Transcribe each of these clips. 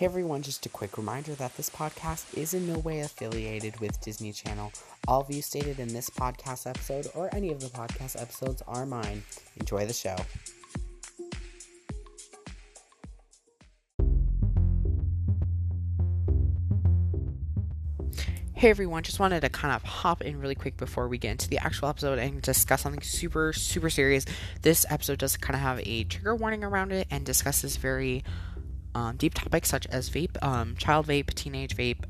Hey everyone, just a quick reminder that this podcast is in no way affiliated with Disney Channel. All views stated in this podcast episode or any of the podcast episodes are mine. Enjoy the show. Hey everyone, just wanted to kind of hop in really quick before we get into the actual episode and discuss something super, super serious. This episode does kind of have a trigger warning around it and discusses very deep topics such as vape, child vape, teenage vape,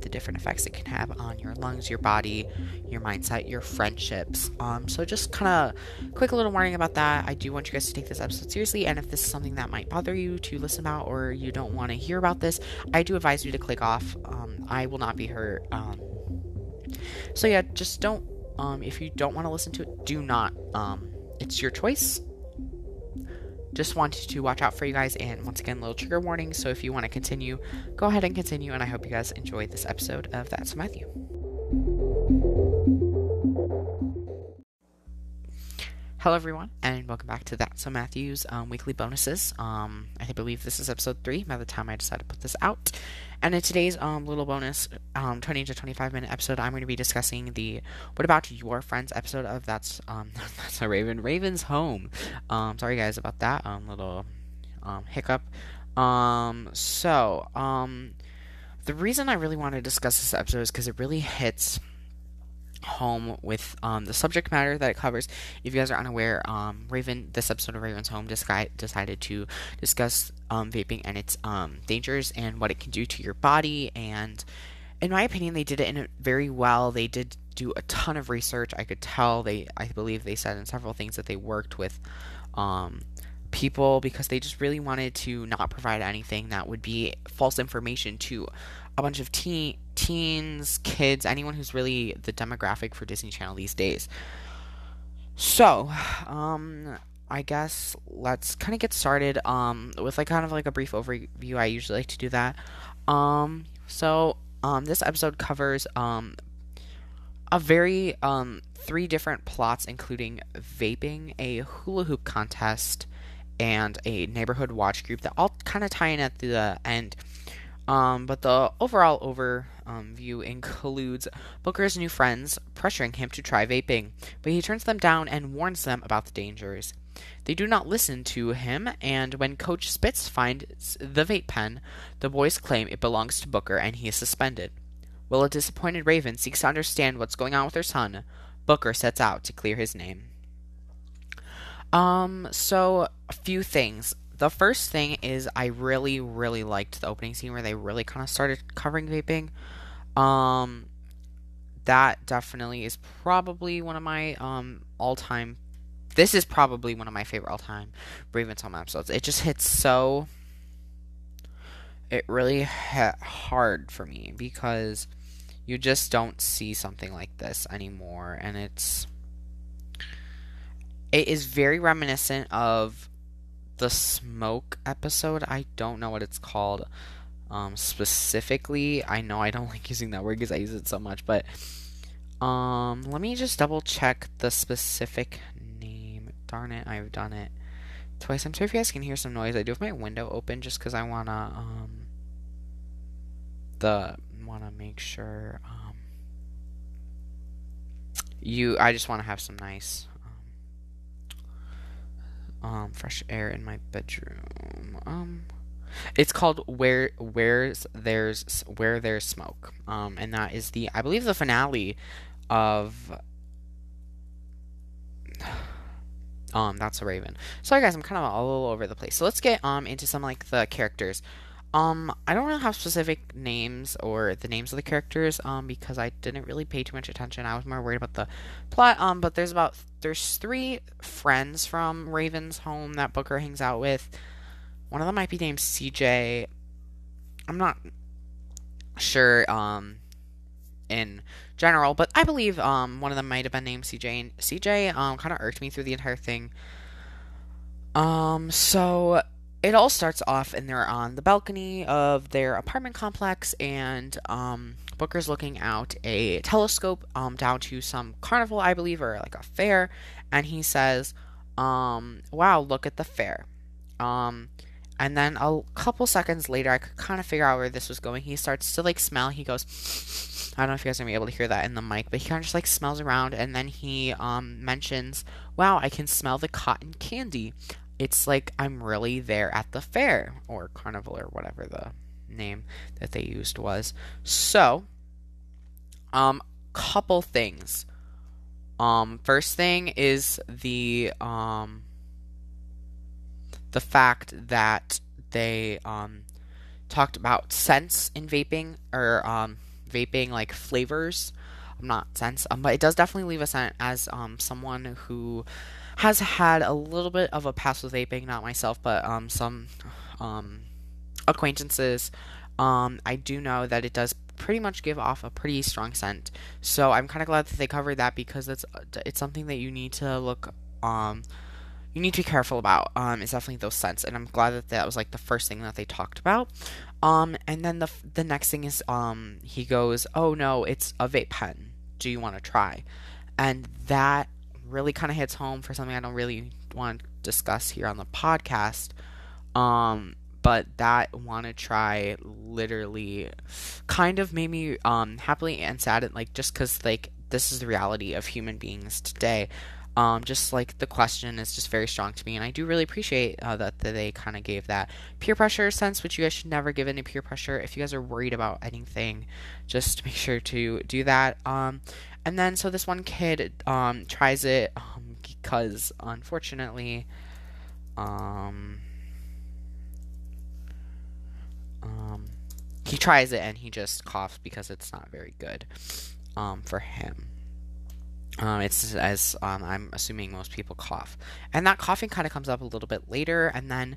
the different effects it can have on your lungs, your body, your mindset, your friendships. So just kind of quick little warning about that. I do want you guys to take this episode seriously, and if this is something that might bother you to listen about or you don't want to hear about this, I do advise you to click off. I will not be hurt. So yeah, just don't, if you don't want to listen to it, do not. It's your choice. Just wanted to watch out for you guys, and once again, little trigger warning, so if you want to continue, go ahead and continue, and I hope you guys enjoy this episode of That's So Matthew. Hello everyone, and welcome back to That's So Matthew's weekly bonuses. I believe this is episode 3 by the time I decide to put this out. And in today's little bonus 20 to 25 minute episode, I'm going to be discussing the What About Your Friends episode of That's a Raven's Home. Sorry guys about that little hiccup. The reason I really want to discuss this episode is because it really hits home with the subject matter that it covers. If you guys are unaware, this episode of Raven's Home decided to discuss vaping and its dangers and what it can do to your body, and in my opinion they did it in a very well. They did do a ton of research. I could tell I believe they said in several things that they worked with people, because they just really wanted to not provide anything that would be false information to a bunch of teens, kids, anyone who's really the demographic for Disney Channel these days. So, I guess let's kind of get started with kind of a brief overview. I usually like to do that. This episode covers a very three different plots, including vaping, a hula hoop contest, and a neighborhood watch group that all kind of tie in at the end. But the overall view includes Booker's new friends pressuring him to try vaping, but he turns them down and warns them about the dangers. They do not listen to him, and when Coach Spitz finds the vape pen, the boys claim it belongs to Booker and he is suspended. While a disappointed Raven seeks to understand what's going on with her son, Booker sets out to clear his name. So a few things. The first thing is I really, really liked the opening scene where they really kind of started covering vaping. That definitely is probably one of my favorite all-time Raven's Home episodes. It just hits so... It really hit hard for me because you just don't see something like this anymore. And it is very reminiscent of the smoke episode. I don't know what it's called specifically. I know I don't like using that word because I use it so much, but let me just double check the specific name. Darn it, I've done it twice. I'm sorry if you guys can hear some noise. I do have my window open just because I wanna make sure I just wanna have some nice fresh air in my bedroom. It's called Where There's Smoke. And that is I believe the finale of That's a Raven. Sorry guys, I'm kind of all over the place. So let's get into some the characters. I don't really have specific names or the names of the characters, because I didn't really pay too much attention. I was more worried about the plot, but there's 3 friends from Raven's Home that Booker hangs out with. One of them might be named CJ. I'm not sure, in general, but I believe, one of them might have been named CJ, and CJ, kind of irked me through the entire thing. So... It all starts off and they're on the balcony of their apartment complex, and Booker's looking out a telescope down to some carnival, I believe, or a fair, and he says, wow, look at the fair. And then a couple seconds later, I could kind of figure out where this was going. He starts to, like, smell. He goes, I don't know if you guys are going to be able to hear that in the mic, but he kind of just, like, smells around. And then he mentions, wow, I can smell the cotton candy. It's like I'm really there at the fair or carnival or whatever the name that they used was. So, couple things. First thing is the fact that they talked about scents in vaping, or vaping like flavors. Not scents, but it does definitely leave a scent, as someone who has had a little bit of a past with vaping, not myself, but some acquaintances. I do know that it does pretty much give off a pretty strong scent. So I'm kind of glad that they covered that, because it's something that you need to look, you need to be careful about. It's definitely those scents, and I'm glad that that was like the first thing that they talked about. And then the next thing is, he goes, oh no, it's a vape pen. Do you want to try? And that really kind of hits home for something I don't really want to discuss here on the podcast. But that want to try literally kind of made me happily and sad, and like, just because like this is the reality of human beings today. Just like the question is just very strong to me, and I do really appreciate that they kind of gave that peer pressure sense, which you guys should never give any peer pressure. If you guys are worried about anything, just make sure to do that. And then so this one kid tries it because unfortunately he tries it and he just coughs because it's not very good for him. It's as I'm assuming most people cough, and that coughing kind of comes up a little bit later. And then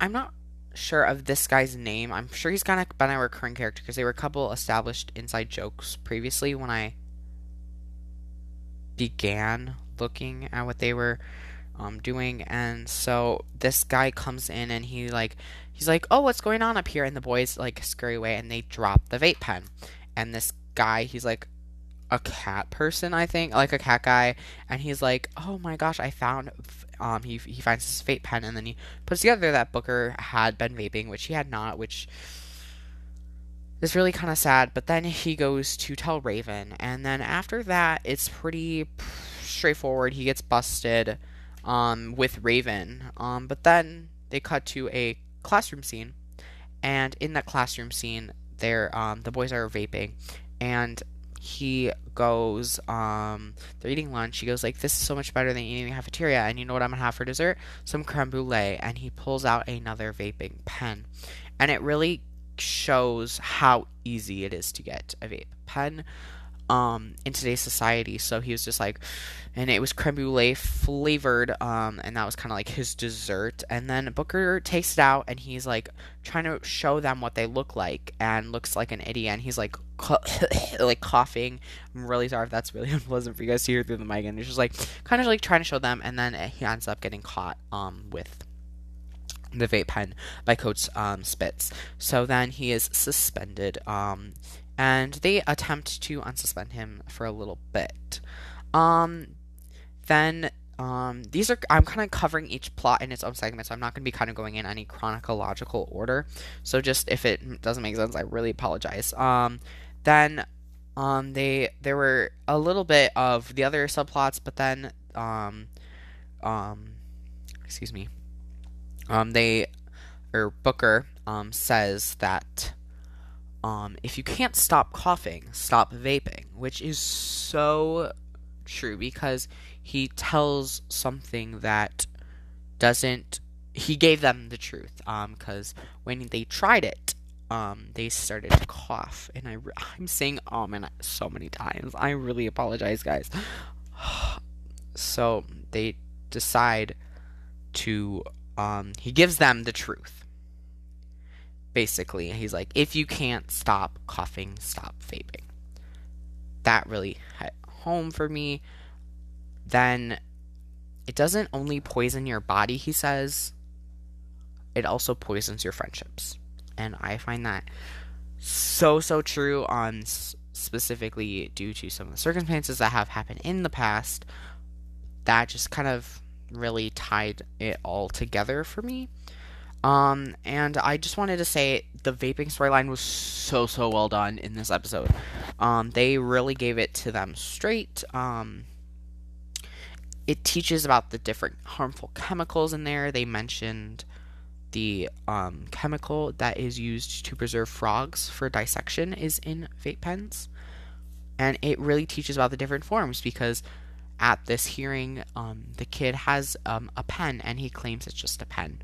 I'm not sure of this guy's name. I'm sure he's kind of been a recurring character, because there were a couple established inside jokes previously when I began looking at what they were doing. And so this guy comes in and he's like, oh, what's going on up here? And the boys like scurry away and they drop the vape pen. And this guy, he's like a cat person, I think, like a cat guy, and he's like, oh my gosh, I found, he finds his vape pen, and then he puts together that Booker had been vaping, which he had not, which is really kind of sad. But then he goes to tell Raven, and then after that, it's pretty straightforward. He gets busted, with Raven, but then they cut to a classroom scene, and in that classroom scene, there, the boys are vaping, and he goes, they're eating lunch. He goes like, this is so much better than eating in the cafeteria. And you know what I'm going to have for dessert? Some creme brulee. And he pulls out another vaping pen. And it really shows how easy it is to get a vape pen in today's society. So he was just like, and it was creme brulee flavored. And that was kind of like his dessert. And then Booker takes it out and he's like trying to show them what they look like, and looks like an idiot. And he's like, like coughing. I'm really sorry if that's really unpleasant for you guys to hear through the mic. And it's just like kind of like trying to show them, and then he ends up getting caught with the vape pen by Coach Spitz. So then he is suspended, and they attempt to unsuspend him for a little bit. These are, I'm kind of covering each plot in its own segment, so I'm not going to be kind of going in any chronological order. So just if it doesn't make sense, I really apologize. There were a little bit of the other subplots, but then, Booker, says that, if you can't stop coughing, stop vaping, which is so true, because he tells something that doesn't, he gave them the truth, because when they tried it, they started to cough, and I'm saying and so many times, I really apologize, guys. So they decide to, he gives them the truth, basically. He's like, if you can't stop coughing, stop vaping. That really hit home for me. Then it doesn't only poison your body, he says, it also poisons your friendships. And I find that so true, specifically due to some of the circumstances that have happened in the past. That just kind of really tied it all together for me. And I just wanted to say the vaping storyline was so well done in this episode. They really gave it to them straight. It teaches about the different harmful chemicals in there. They mentioned the chemical that is used to preserve frogs for dissection is in vape pens. And it really teaches about the different forms, because at this hearing, the kid has a pen, and he claims it's just a pen.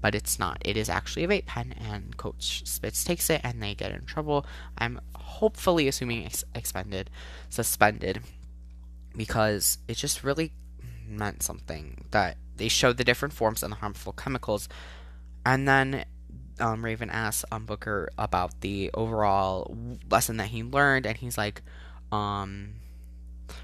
But it's not. It is actually a vape pen, and Coach Spitz takes it, and they get in trouble. I'm hopefully assuming suspended, because it just really meant something that they showed the different forms and the harmful chemicals. And then Raven asks Booker about the overall lesson that he learned, and he's like,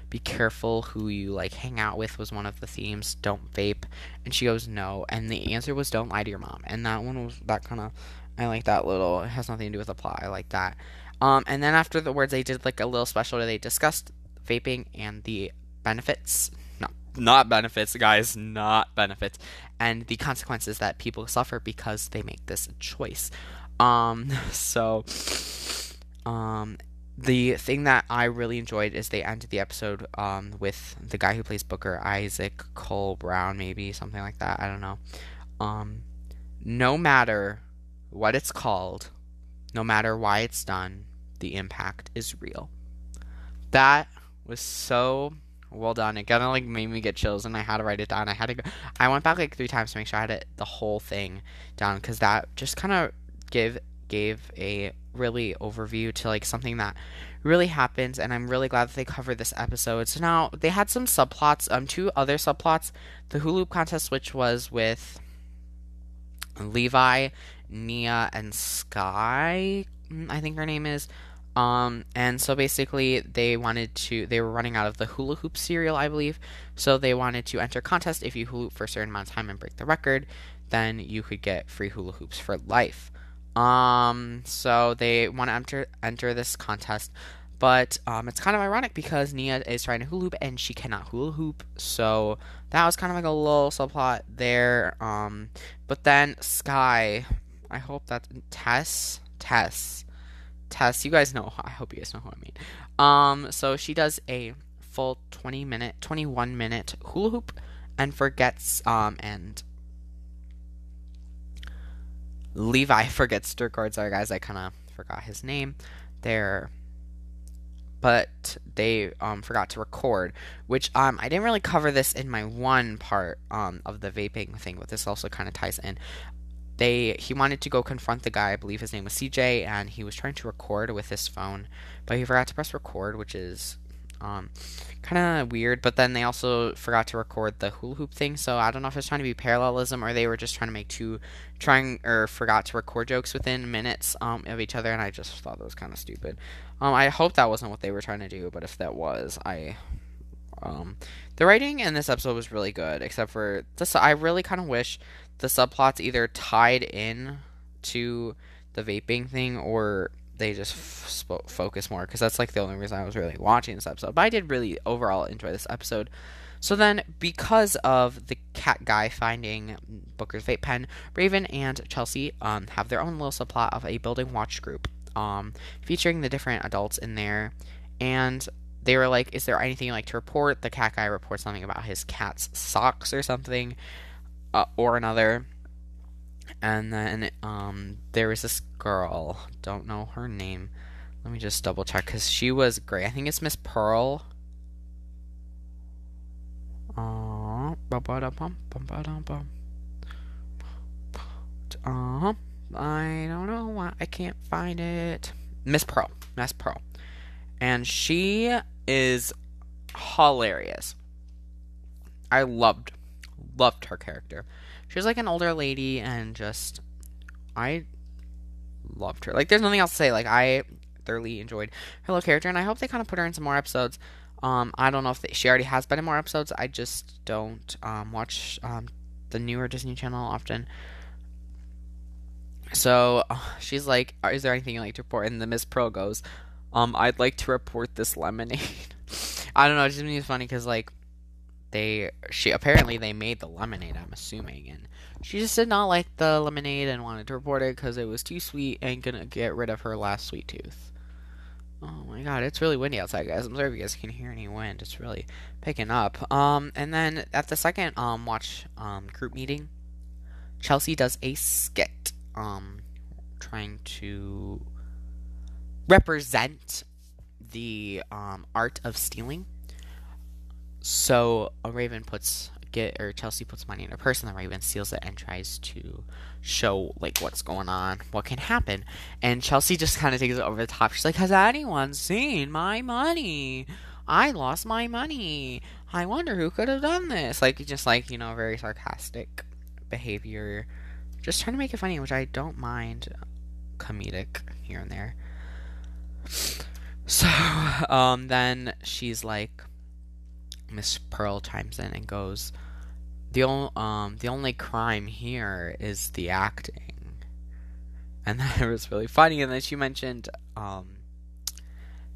be careful who you hang out with was one of the themes. Don't vape. And she goes, no. And the answer was, don't lie to your mom. And that one was that kind of, I like that little, it has nothing to do with the plot. I like that. And then after the words, they did a little special where they discussed vaping and the benefits. No, not benefits, guys, not benefits. And the consequences that people suffer because they make this choice. The thing that I really enjoyed is they ended the episode with the guy who plays Booker, Isaac Cole Brown, maybe something like that. I don't know. No matter what it's called, no matter why it's done, the impact is real. That was so well done. It kind of made me get chills, and I had to write it down. I went back 3 times to make sure I had the whole thing down, because that just kind of gave a really overview to something that really happens, and I'm really glad that they covered this episode. So now they had some subplots, 2 other subplots, the hula hoop contest, which was with Levi, Nia, and Sky, I think her name is, and so basically they were running out of the hula hoop cereal, I believe, so they wanted to enter a contest. If you hula hoop for a certain amount of time and break the record, then you could get free hula hoops for life. So they want to enter this contest, but, it's kind of ironic because Nia is trying to hula hoop and she cannot hula hoop, so that was kind of a little subplot there, but then Sky, I hope that's Tess, you guys know, I hope you guys know who I mean, so she does a full 21 minute hula hoop and forgets, and Levi forgets to record. Sorry, guys, I kind of forgot his name there. But they forgot to record, which I didn't really cover this in my one part of the vaping thing, but this also kind of ties in. He wanted to go confront the guy, I believe his name was CJ, and he was trying to record with his phone, but he forgot to press record, which is kind of weird. But then they also forgot to record the hula hoop thing, so I don't know if it's trying to be parallelism or they were just trying to make forgot to record jokes within minutes of each other, and I just thought that was kind of stupid. I hope that wasn't what they were trying to do, but if that was, the writing in this episode was really good, except for this. I really kind of wish the subplots either tied in to the vaping thing or they just focus more, because that's the only reason I was really watching this episode. But I did really overall enjoy this episode. So then, because of the cat guy finding Booker's vape pen, Raven and Chelsea have their own little subplot of a building watch group, featuring the different adults in there. And they were like, is there anything you'd like to report? The cat guy reports something about his cat's socks or something, or another. And then there was this girl, don't know her name, let me just double check, because she was great. I think it's Miss Pearl. I don't know why I can't find it. Miss Pearl, and she is hilarious. I loved her character. She was an older lady, and just, I loved her. There's nothing else to say. I thoroughly enjoyed her little character, and I hope they kind of put her in some more episodes. I don't know if she already has been in more episodes. I just don't watch the newer Disney Channel often. So she's like, is there anything you'd like to report? And the Miss Pearl goes, I'd like to report this lemonade. I don't know. It just means funny because She apparently made the lemonade, I'm assuming, and she just did not like the lemonade and wanted to report it because it was too sweet and gonna get rid of her last sweet tooth. Oh my god, it's really windy outside, guys. I'm sorry if you guys can hear any wind. It's really picking up. And then at the second group meeting, Chelsea does a skit trying to represent the art of stealing. So Chelsea puts money in her purse, and then Raven steals it and tries to show like what's going on, what can happen. And Chelsea just kind of takes it over the top. She's like, "Has anyone seen my money? I lost my money. I wonder who could have done this." Like, just like, you know, very sarcastic behavior, just trying to make it funny, which I don't mind, comedic here and there. So then she's like, Miss Pearl chimes in and goes, the only crime here is the acting." And that was really funny. And then she mentioned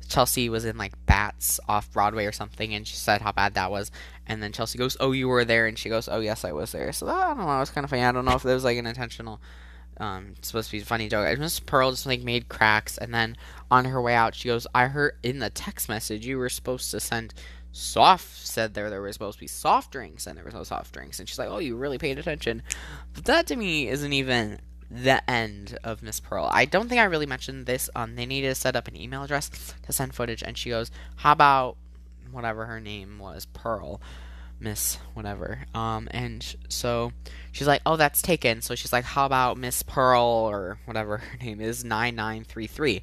Chelsea was in like Bats Off Broadway or something, and she said how bad that was. And then Chelsea goes, "Oh, you were there?" And she goes, "Oh, yes, I was there." So I don't know, it was kind of funny. I don't know if there was like an intentional supposed to be a funny joke. Miss Pearl just like made cracks. And then on her way out, she goes, "I heard in the text message you were supposed to send there were supposed to be soft drinks, and there was no soft drinks." And she's like, "Oh, you really paid attention." But that to me isn't even the end of Miss Pearl. I don't think I really mentioned this. They needed to set up an email address to send footage, and she goes, "How about whatever her name was, Pearl, Miss whatever?" And so she's like, "Oh, that's taken." So she's like, "How about Miss Pearl or whatever her name is, 9933?"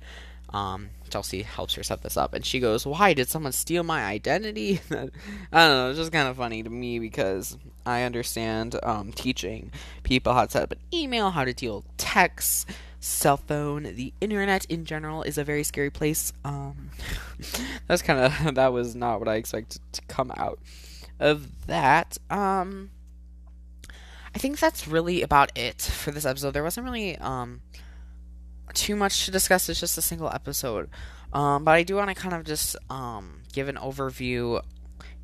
Chelsea helps her set this up, and she goes, "Why did someone steal my identity?" I don't know, it's just kind of funny to me because I understand teaching people how to set up an email, how to deal with texts, cell phone, the internet in general is a very scary place. That was not what I expected to come out of that. I think that's really about it for this episode. There wasn't really too much to discuss. It's just a single episode, but I do want to kind of just give an overview.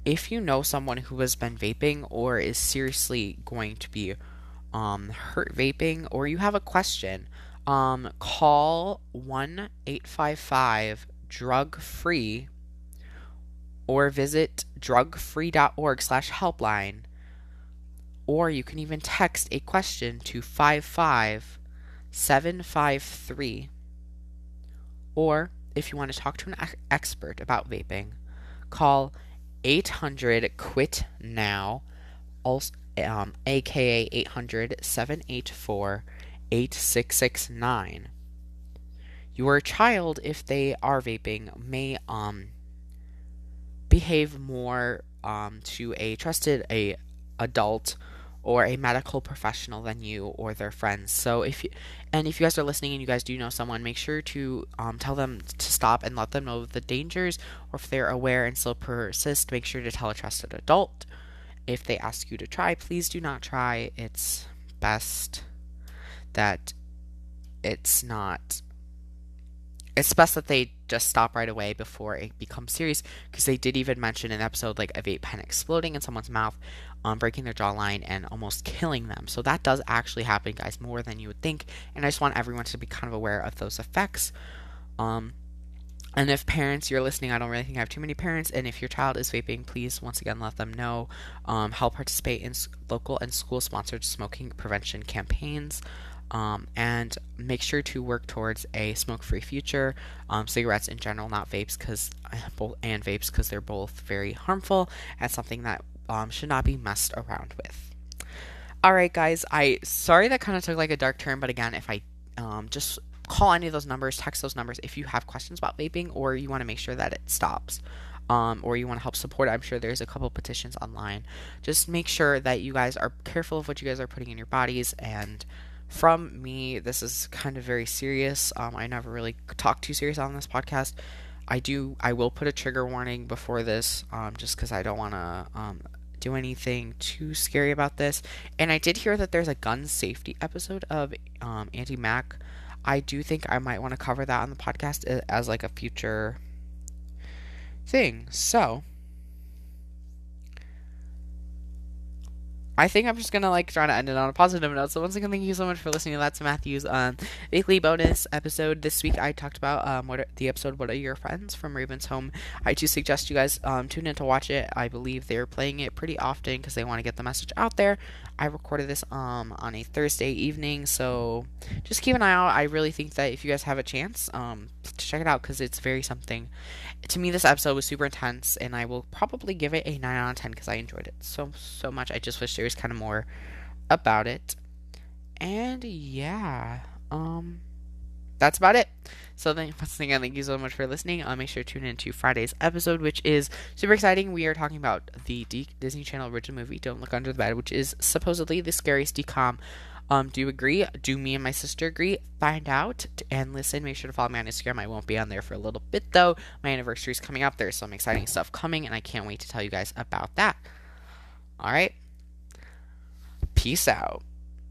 If you know someone who has been vaping or is seriously going to be hurt vaping, or you have a question, call 1-855-DRUG-FREE or visit drugfree.org/helpline, or you can even text a question to 55753, or if you want to talk to an expert about vaping, call 800-QUIT-NOW, also, aka 800-784-8669. Your child, if they are vaping, may behave more to a trusted adult or a medical professional than you or their friends. So if you guys are listening and you guys do know someone, make sure to tell them to stop and let them know the dangers, or if they're aware and still persist, make sure to tell a trusted adult. If they ask you to try, please do not try. It's best that it's best that they just stop right away before it becomes serious, because they did even mention in an episode like a vape pen exploding in someone's mouth, breaking their jawline and almost killing them. So that does actually happen, guys, more than you would think, and I just want everyone to be kind of aware of those effects. And if parents, you're listening, I don't really think I have too many parents, and if your child is vaping, please once again let them know. Help participate in local and school sponsored smoking prevention campaigns. And make sure to work towards a smoke-free future. Cigarettes in general, not vapes, because they're both very harmful and something that should not be messed around with. All right, guys. Sorry that kind of took like a dark turn, but again, if I just call any of those numbers, text those numbers if you have questions about vaping, or you want to make sure that it stops. Or you want to help support it. I'm sure there's a couple petitions online. Just make sure that you guys are careful of what you guys are putting in your bodies. And from me, this is kind of very serious. I never really talk too serious on this podcast. I will put a trigger warning before this, just because I don't want to do anything too scary about this. And I did hear that there's a gun safety episode of Andi Mack. I do think I might want to cover that on the podcast as like a future thing. So I think I'm just going to, try to end it on a positive note. So, once again, thank you so much for listening to That's So Matthew's weekly bonus episode. This week, I talked about What Are Your Friends from Raven's Home. I do suggest you guys tune in to watch it. I believe they're playing it pretty often because they want to get the message out there. I recorded this on a Thursday evening, so just keep an eye out. I really think that if you guys have a chance to check it out, because it's very something. To me, this episode was super intense, and I will probably give it a 9 out of 10 because I enjoyed it so much. I just wish there was kind of more about it. And yeah, that's about it. So once again, thank you so much for listening. Make sure to tune in to Friday's episode, which is super exciting. We are talking about the Disney Channel original movie Don't Look Under the Bed, which is supposedly the scariest DCOM. Do you agree? Do me and my sister agree? Find out and listen. Make sure to follow me on Instagram. I won't be on there for a little bit, though. My anniversary is coming up. There's some exciting stuff coming, and I can't wait to tell you guys about that. All right. Peace out.